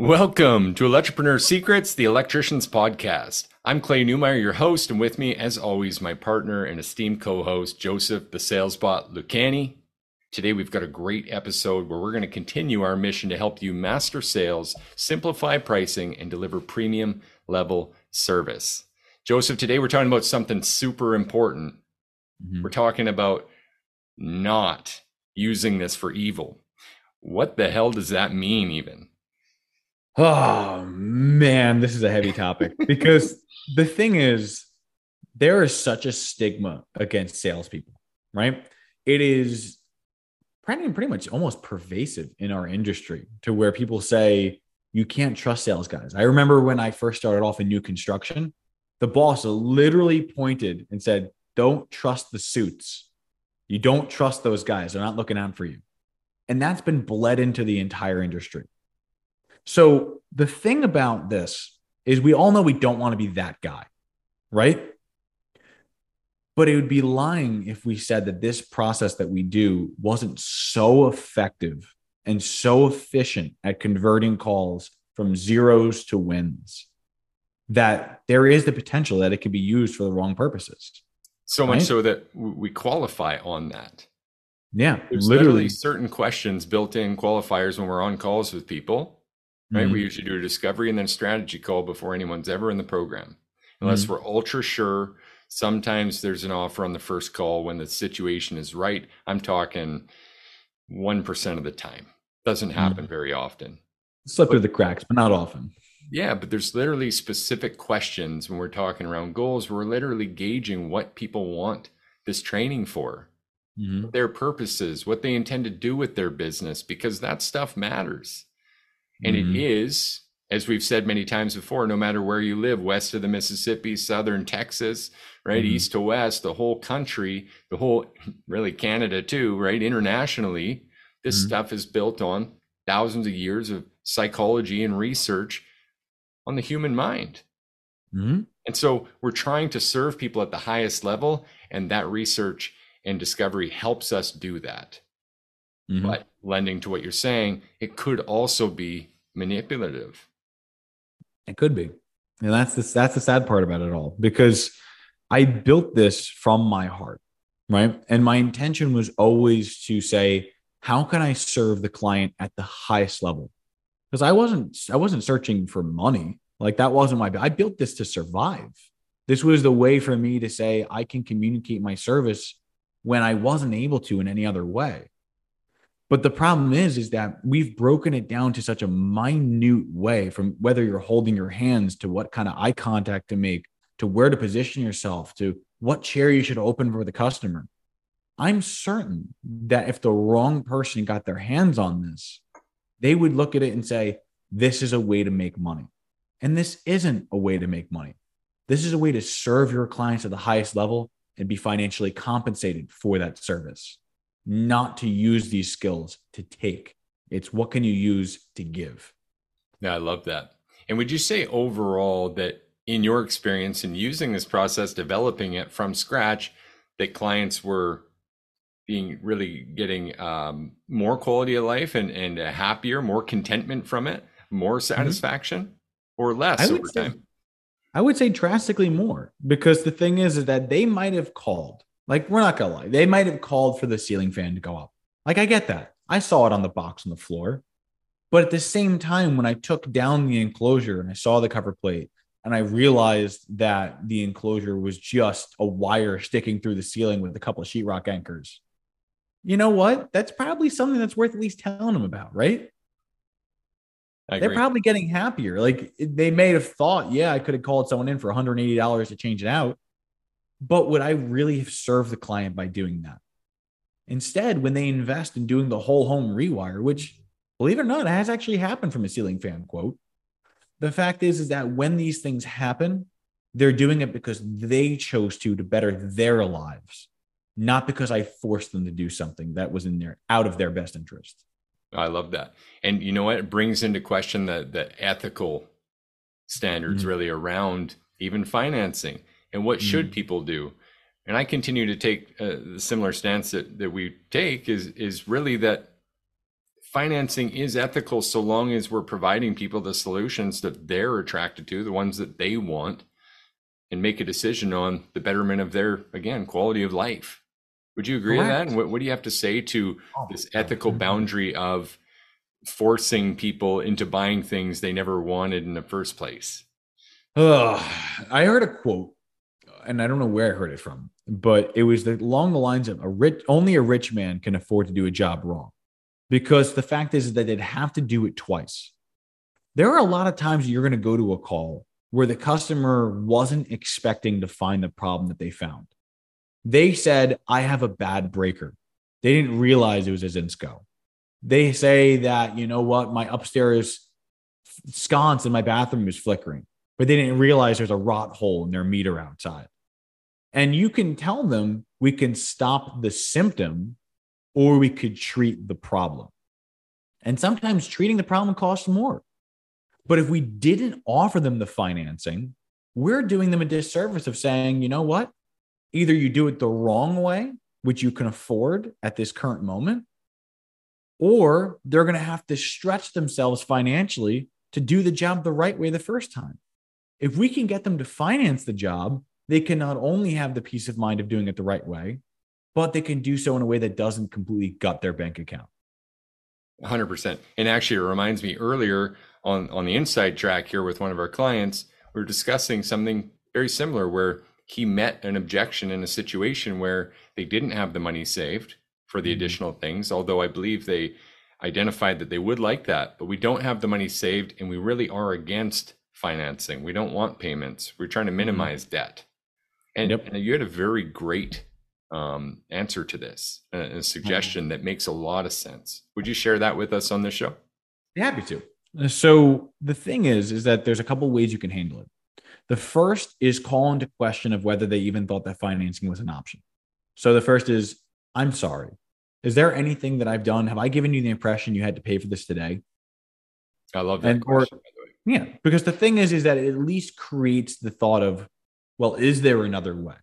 Welcome to Electropreneur Secrets, the Electrician's Podcast. I'm Clay Neumeier, your host, and with me, as always, my partner and esteemed co-host, Joseph, the salesbot, Lucani. Today, we've got a great episode where we're going to continue our mission to help you master sales, simplify pricing, and deliver premium level service. Joseph, today we're talking about something super important. We're talking about not using this for evil. What the hell does that mean even? Oh man, this is a heavy topic because the thing is, there is such a stigma against salespeople, right? It is pretty much almost pervasive in our industry to where people say, you can't trust sales guys. I remember when I first started off in new construction, the boss literally pointed and said, don't trust the suits. You don't trust those guys. They're not looking out for you. And that's been bled into the entire industry. So the thing about this is we all know we don't want to be that guy, right? But it would be lying if we said that this process that we do wasn't so effective and so efficient at converting calls from zeros to wins that there is the potential that it could be used for the wrong purposes. So much so that we qualify on that. Yeah, there's literally certain questions built in qualifiers when we're on calls with people. Right? Mm-hmm. We usually do a discovery and then strategy call before anyone's ever in the program, unless we're ultra sure. Sometimes there's an offer on the first call when the situation is right. I'm talking 1% of the time. Doesn't happen very often. Slip through the cracks, but not often. Yeah, but there's literally specific questions when we're talking around goals. We're literally gauging what people want this training for, their purposes, what they intend to do with their business, because that stuff matters. And it is, as we've said many times before, no matter where you live, west of the Mississippi, southern Texas, right, east to west, the whole country, the whole, really Canada too, right, internationally, this stuff is built on thousands of years of psychology and research on the human mind. And so we're trying to serve people at the highest level, and that research and discovery helps us do that. But lending to what you're saying, it could also be manipulative. It could be. And that's the sad part about it all, because I built this from my heart, right? And my intention was always to say, how can I serve the client at the highest level? Because I wasn't searching for money. Like that wasn't I built this to survive. This was the way for me to say, I can communicate my service when I wasn't able to in any other way. But the problem is that we've broken it down to such a minute way, from whether you're holding your hands to what kind of eye contact to make, to where to position yourself, to what chair you should open for the customer. I'm certain that if the wrong person got their hands on this, they would look at it and say, this is a way to make money. And this isn't a way to make money. This is a way to serve your clients at the highest level and be financially compensated for that service. Not to use these skills to take. It's what can you use to give? Yeah, I love that. And would you say overall that in your experience in using this process, developing it from scratch, that clients were getting more quality of life and happier, more contentment from it, more satisfaction or less over time? I would say drastically more, because the thing is that they might have called. Like, we're not going to lie. They might have called for the ceiling fan to go up. Like, I get that. I saw it on the box on the floor. But at the same time, when I took down the enclosure and I saw the cover plate and I realized that the enclosure was just a wire sticking through the ceiling with a couple of sheetrock anchors, you know what? That's probably something that's worth at least telling them about, right? They're probably getting happier. Like, they may have thought, yeah, I could have called someone in for $180 to change it out. But would I really have served the client by doing that? Instead, when they invest in doing the whole home rewire, which, believe it or not, has actually happened from a ceiling fan quote, the fact is that when these things happen, they're doing it because they chose to better their lives, not because I forced them to do something that was out of their best interest. I love that. And you know what? It brings into question the ethical standards really around even financing. And what should people do? And I continue to take the similar stance that we take is really that financing is ethical so long as we're providing people the solutions that they're attracted to, the ones that they want, and make a decision on the betterment of their, again, quality of life. Would you agree with that? And what do you have to say to this ethical boundary of forcing people into buying things they never wanted in the first place? I heard a quote, and I don't know where I heard it from, but it was along the lines of only a rich man can afford to do a job wrong, because the fact is that they'd have to do it twice. There are a lot of times you're going to go to a call where the customer wasn't expecting to find the problem that they found. They said, I have a bad breaker. They didn't realize it was a Zinsco. They say that, you know what, my upstairs sconce in my bathroom is flickering, but they didn't realize there's a rot hole in their meter outside. And you can tell them, we can stop the symptom or we could treat the problem. And sometimes treating the problem costs more. But if we didn't offer them the financing, we're doing them a disservice of saying, you know what, either you do it the wrong way, which you can afford at this current moment, or they're going to have to stretch themselves financially to do the job the right way the first time. If we can get them to finance the job, they can not only have the peace of mind of doing it the right way, but they can do so in a way that doesn't completely gut their bank account. 100%. And actually, it reminds me earlier on the inside track here with one of our clients, we were discussing something very similar where he met an objection in a situation where they didn't have the money saved for the additional things, although I believe they identified that they would like that, but we don't have the money saved and we really are against financing. We don't want payments. We're trying to minimize debt. And you had a very great answer to this, a suggestion that makes a lot of sense. Would you share that with us on this show? Be happy to. So the thing is that there's a couple of ways you can handle it. The first is call into question of whether they even thought that financing was an option. So the first is, I'm sorry. Is there anything that I've done? Have I given you the impression you had to pay for this today? I love that question, by the way. Yeah, because the thing is that it at least creates the thought of, well, is there another way?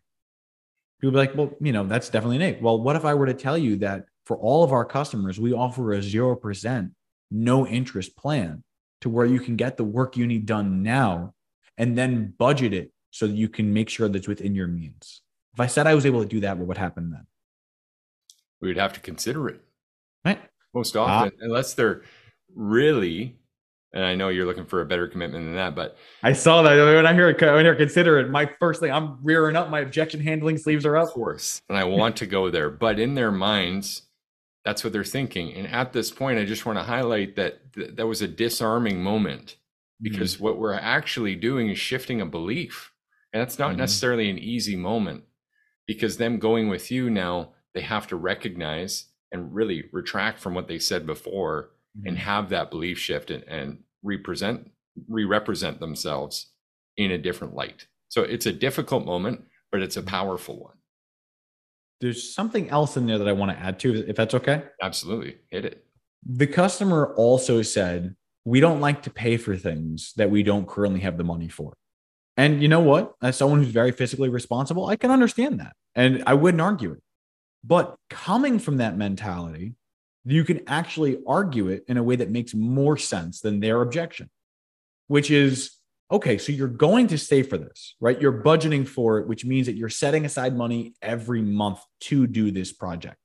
People be like, well, you know, that's definitely Nate. Well, what if I were to tell you that for all of our customers, we offer a 0% no interest plan to where you can get the work you need done now and then budget it so that you can make sure that's within your means. If I said I was able to do that, what would happen then? We would have to consider it. Right. Most often, unless they're really, and I know you're looking for a better commitment than that, but I saw that when I hear consider it, my first thing, I'm rearing up, my objection handling sleeves are up. Of course. And I want to go there, but in their minds, that's what they're thinking. And at this point, I just want to highlight that that was a disarming moment, because what we're actually doing is shifting a belief. And that's not necessarily an easy moment, because them going with you now, they have to recognize and really retract from what they said before and have that belief shift and re-represent themselves in a different light. So it's a difficult moment, but it's a powerful one. There's something else in there that I want to add to, if that's okay. Absolutely. Hit it. The customer also said, we don't like to pay for things that we don't currently have the money for. And you know what? As someone who's very fiscally responsible, I can understand that. And I wouldn't argue it. But coming from that mentality, you can actually argue it in a way that makes more sense than their objection, which is, okay, so you're going to save for this, right? You're budgeting for it, which means that you're setting aside money every month to do this project.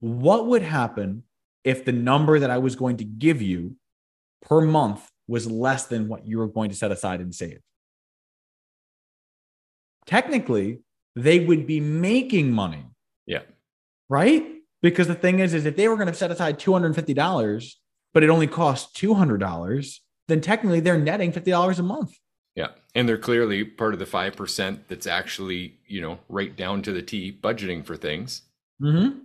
What would happen if the number that I was going to give you per month was less than what you were going to set aside and save? Technically, they would be making money. Yeah. Right? Because the thing is if they were going to set aside $250, but it only costs $200, then technically they're netting $50 a month. Yeah. And they're clearly part of the 5% that's actually, you know, right down to the T budgeting for things. Mm-hmm.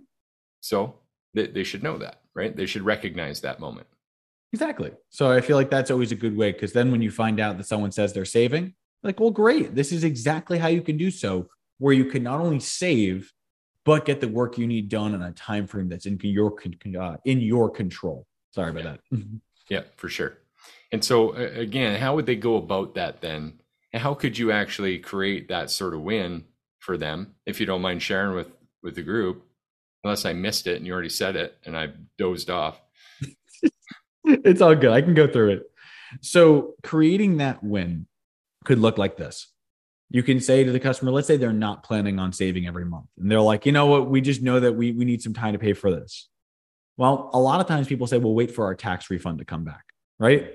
So they should know that, right? They should recognize that moment. Exactly. So I feel like that's always a good way, because then when you find out that someone says they're saving, like, well, great. This is exactly how you can do so, where you can not only save, but get the work you need done in a time frame that's in your control. Sorry about that. Yeah, for sure. And so again, how would they go about that then? And how could you actually create that sort of win for them, if you don't mind sharing with the group, unless I missed it and you already said it and I dozed off. It's all good. I can go through it. So creating that win could look like this. You can say to the customer, let's say they're not planning on saving every month. And they're like, you know what? We just know that we need some time to pay for this. Well, a lot of times people say, we'll wait for our tax refund to come back, right?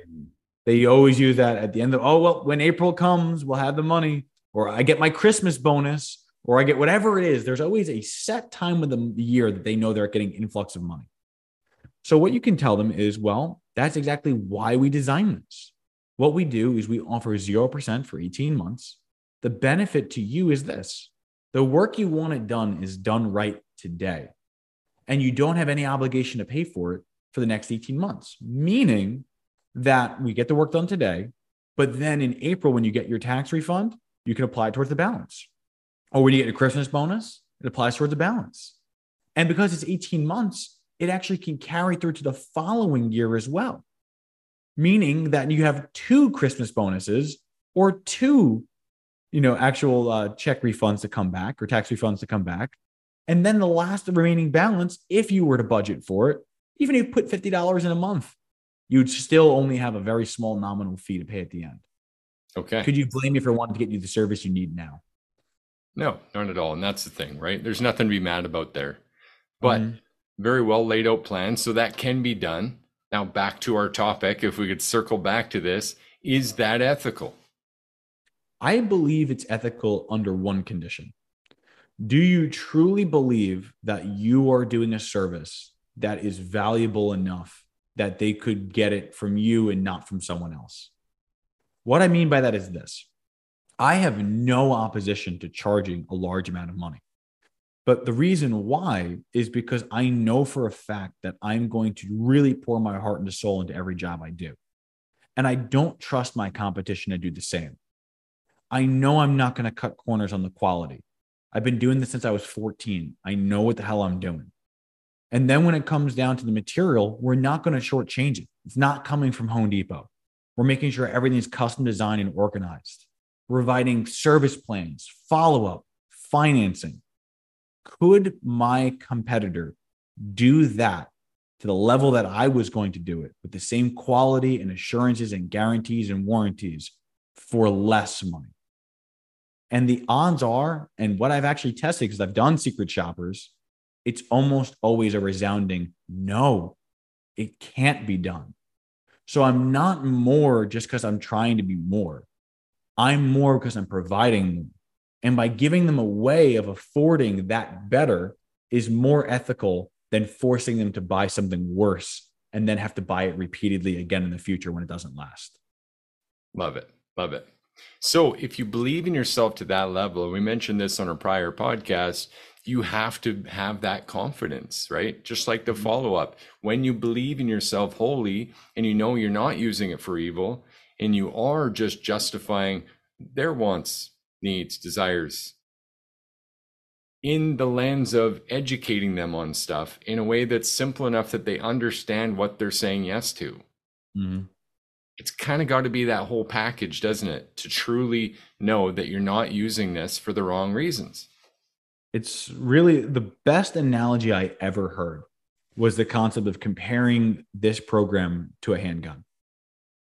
They always use that at the end of, oh, well, when April comes, we'll have the money, or I get my Christmas bonus, or I get whatever it is. There's always a set time of the year that they know they're getting influx of money. So what you can tell them is, well, that's exactly why we designed this. What we do is we offer 0% for 18 months. The benefit to you is this. The work you wanted done is done right today. And you don't have any obligation to pay for it for the next 18 months, meaning that we get the work done today, but then in April, when you get your tax refund, you can apply it towards the balance. Or when you get a Christmas bonus, it applies towards the balance. And because it's 18 months, it actually can carry through to the following year as well, meaning that you have two Christmas bonuses or two actual check refunds to come back or tax refunds to come back. And then the last remaining balance, if you were to budget for it, even if you put $50 in a month, you'd still only have a very small nominal fee to pay at the end. Okay. Could you blame me for wanting to get you the service you need now? No, not at all. And that's the thing, right? There's nothing to be mad about there, but very well laid out plan. So that can be done. Now back to our topic, if we could circle back to this, is that ethical? I believe it's ethical under one condition. Do you truly believe that you are doing a service that is valuable enough that they could get it from you and not from someone else? What I mean by that is this. I have no opposition to charging a large amount of money. But the reason why is because I know for a fact that I'm going to really pour my heart and soul into every job I do. And I don't trust my competition to do the same. I know I'm not going to cut corners on the quality. I've been doing this since I was 14. I know what the hell I'm doing. And then when it comes down to the material, we're not going to shortchange it. It's not coming from Home Depot. We're making sure everything's custom designed and organized. We're providing service plans, follow-up, financing. Could my competitor do that to the level that I was going to do it with the same quality and assurances and guarantees and warranties for less money? And the odds are, and what I've actually tested because I've done secret shoppers, it's almost always a resounding no, it can't be done. So I'm not more just because I'm trying to be more. I'm more because I'm providing more. And by giving them a way of affording that better is more ethical than forcing them to buy something worse and then have to buy it repeatedly again in the future when it doesn't last. Love it. Love it. So if you believe in yourself to that level, and we mentioned this on a prior podcast, you have to have that confidence, right? Just like the follow-up. When you believe in yourself wholly and you know you're not using it for evil and you are just justifying their wants, needs, desires in the lens of educating them on stuff in a way that's simple enough that they understand what they're saying yes to. Mm-hmm. It's kind of got to be that whole package, doesn't it? To truly know that you're not using this for the wrong reasons. It's really the best analogy I ever heard was the concept of comparing this program to a handgun.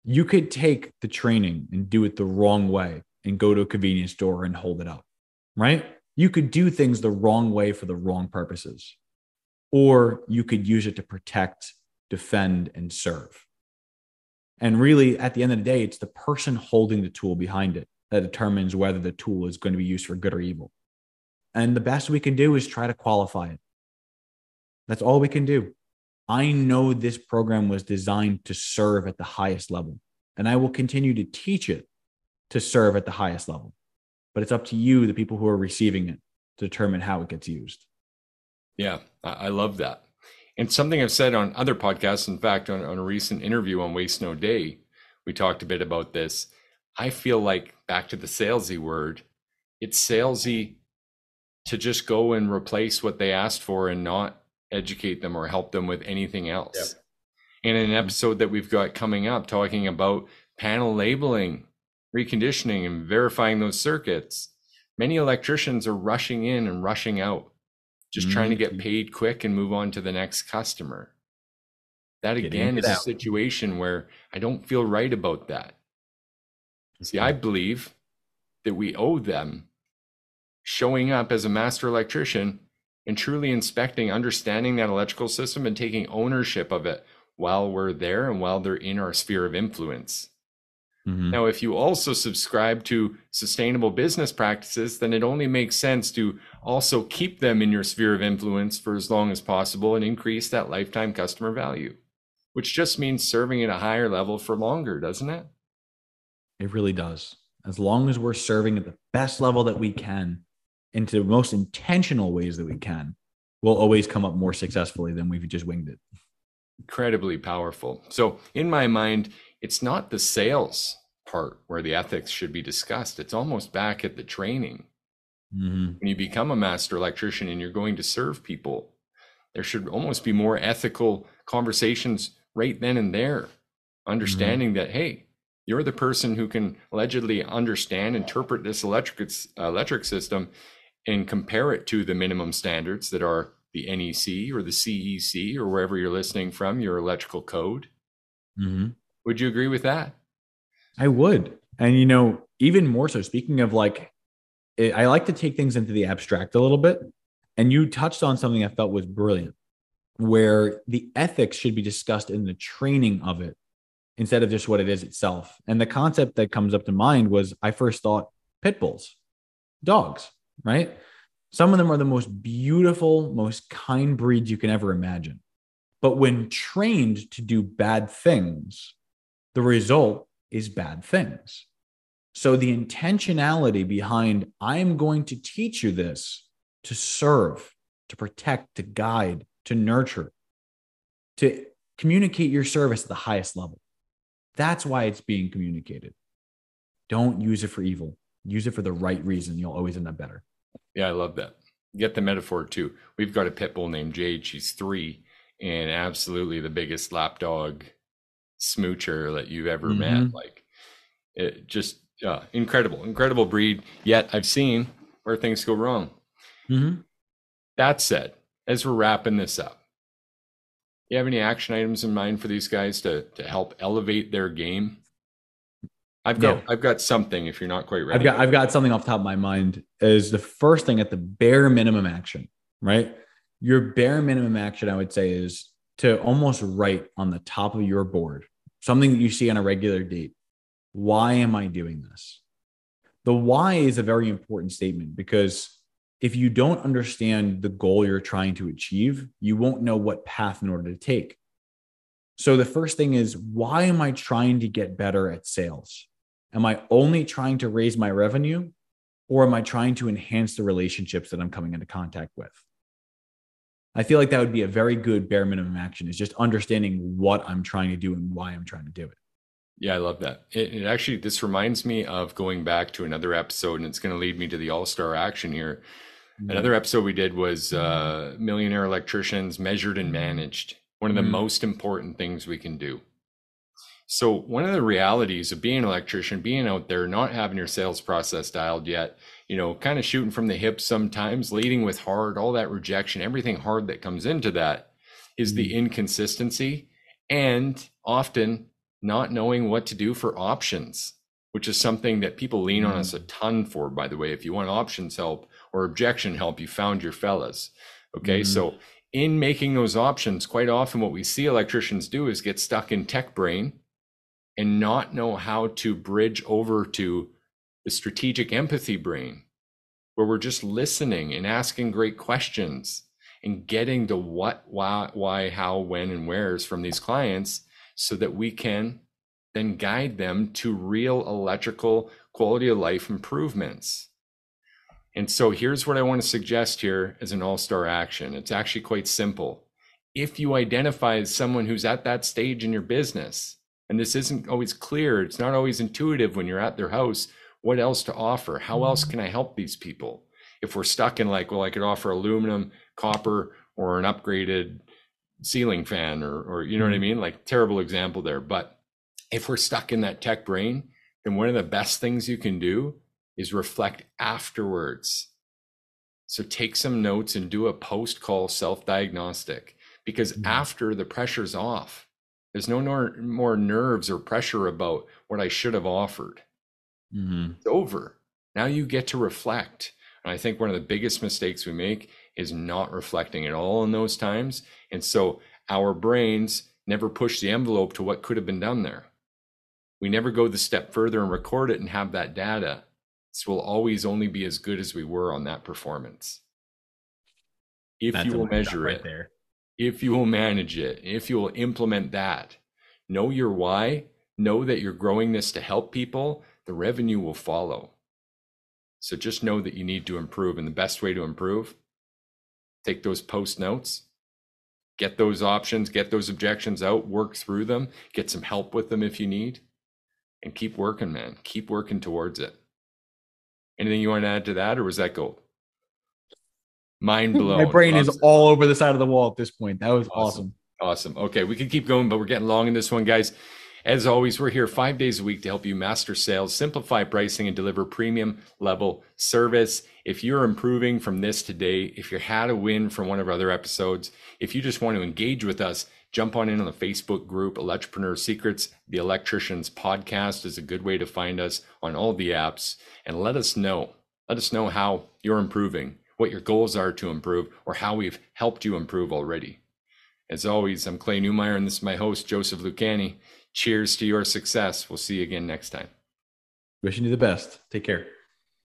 You could take the training and do it the wrong way and go to a convenience store and hold it up, right? You could do things the wrong way for the wrong purposes, or you could use it to protect, defend, and serve. And really, at the end of the day, it's the person holding the tool behind it that determines whether the tool is going to be used for good or evil. And the best we can do is try to qualify it. That's all we can do. I know this program was designed to serve at the highest level, and I will continue to teach it to serve at the highest level. But it's up to you, the people who are receiving it, to determine how it gets used. Yeah, I love that. And something I've said on other podcasts, in fact, on a recent interview on Waste No Day, we talked a bit about this. I feel like, back to the salesy word, it's salesy to just go and replace what they asked for and not educate them or help them with anything else. Yep. And in an episode that we've got coming up, talking about panel labeling, reconditioning, and verifying those circuits, many electricians are rushing in and rushing out, just trying to get paid quick and move on to the next customer. That again is a situation where I don't feel right about that. See, I believe that we owe them showing up as a master electrician and truly inspecting, understanding that electrical system and taking ownership of it while we're there and while they're in our sphere of influence. Mm-hmm. Now, if you also subscribe to sustainable business practices, then it only makes sense to also keep them in your sphere of influence for as long as possible and increase that lifetime customer value, which just means serving at a higher level for longer, doesn't it? It really does. As long as we're serving at the best level that we can, into the most intentional ways that we can, we'll always come up more successfully than we've just winged it. Incredibly powerful. So in my mind, it's not the sales part where the ethics should be discussed. It's almost back at the training. Mm-hmm. When you become a master electrician and you're going to serve people, there should almost be more ethical conversations right then and there, understanding that, hey, you're the person who can allegedly understand, interpret this electric system and compare it to the minimum standards that are the NEC or the CEC or wherever you're listening from, your electrical code. Mm-hmm. Would you agree with that? I would. And, you know, even more so, speaking of like, I like to take things into the abstract a little bit. And you touched on something I felt was brilliant, where the ethics should be discussed in the training of it instead of just what it is itself. And the concept that comes up to mind was I first thought pit bulls, dogs, right? Some of them are the most beautiful, most kind breeds you can ever imagine. But when trained to do bad things, the result is bad things. So the intentionality behind, I am going to teach you this to serve, to protect, to guide, to nurture, to communicate your service at the highest level. That's why it's being communicated. Don't use it for evil. Use it for the right reason. You'll always end up better. Yeah, I love that. Get the metaphor too. We've got a pit bull named Jade. She's 3 and absolutely the biggest lapdog smoocher that you've ever met. Like, it just incredible breed, yet I've seen where things go wrong. That said, as we're wrapping this up, you have any action items in mind for these guys to help elevate their game? I've got something if you're not quite ready. I've got something off the top of my mind. Is the first thing at the bare minimum action, right? Your bare minimum action, I would say, is to almost write on the top of your board, something that you see on a regular date. Why am I doing this? The why is a very important statement, because if you don't understand the goal you're trying to achieve, you won't know what path in order to take. So the first thing is, why am I trying to get better at sales? Am I only trying to raise my revenue, or am I trying to enhance the relationships that I'm coming into contact with? I feel like that would be a very good bare minimum action, is just understanding what I'm trying to do and why I'm trying to do it. Yeah, I love that. It actually, this reminds me of going back to another episode, and it's going to lead me to the all-star action here. Mm-hmm. Another episode we did was Millionaire Electricians Measured and Managed. One of the most important things we can do. So one of the realities of being an electrician, being out there, not having your sales process dialed yet, you know, kind of shooting from the hip sometimes, leading with hard, all that rejection, everything hard that comes into that, is the inconsistency and often not knowing what to do for options, which is something that people lean on us a ton for, by the way. If you want options help or objection help, you found your fellas. Okay. So in making those options, quite often what we see electricians do is get stuck in tech brain and not know how to bridge over to the strategic empathy brain, where we're just listening and asking great questions and getting the what, why, how, when, and where's from these clients, so that we can then guide them to real electrical quality of life improvements. And so here's what I want to suggest here as an all-star action. It's actually quite simple. If you identify as someone who's at that stage in your business, and this isn't always clear, it's not always intuitive when you're at their house, what else to offer? How else can I help these people? If we're stuck in like, well, I could offer aluminum, copper, or an upgraded ceiling fan, or you know what I mean? Like, terrible example there. But if we're stuck in that tech brain, then one of the best things you can do is reflect afterwards. So take some notes and do a post-call self-diagnostic, because after the pressure's off, There's no more nerves or pressure about what I should have offered. Mm-hmm. It's over. Now you get to reflect. And I think one of the biggest mistakes we make is not reflecting at all in those times. And so our brains never push the envelope to what could have been done there. We never go the step further and record it and have that data. So we'll always only be as good as we were on that performance. If you will measure it, if you will manage it, if you will implement that, know your why, know that you're growing this to help people, the revenue will follow. So just know that you need to improve. And the best way to improve, take those post notes, get those options, get those objections out, work through them, get some help with them if you need, and keep working, man. Keep working towards it. Anything you want to add to that, or was that gold? Mind blown. My brain is all over the side of the wall at this point. That was awesome. Okay, we could keep going, but we're getting long in this one, guys. As always, we're here 5 days a week to help you master sales, simplify pricing, and deliver premium level service. If you're improving from this today, if you had a win from one of our other episodes, if you just want to engage with us, jump on in on the Facebook group, Electropreneur Secrets, the Electricians Podcast is a good way to find us on all the apps. And let us know. Let us know how you're improving, what your goals are to improve, or how we've helped you improve already. As always, I'm Clay Neumeier, and this is my host, Joseph Lucani. Cheers to your success. We'll see you again next time. Wishing you the best. Take care.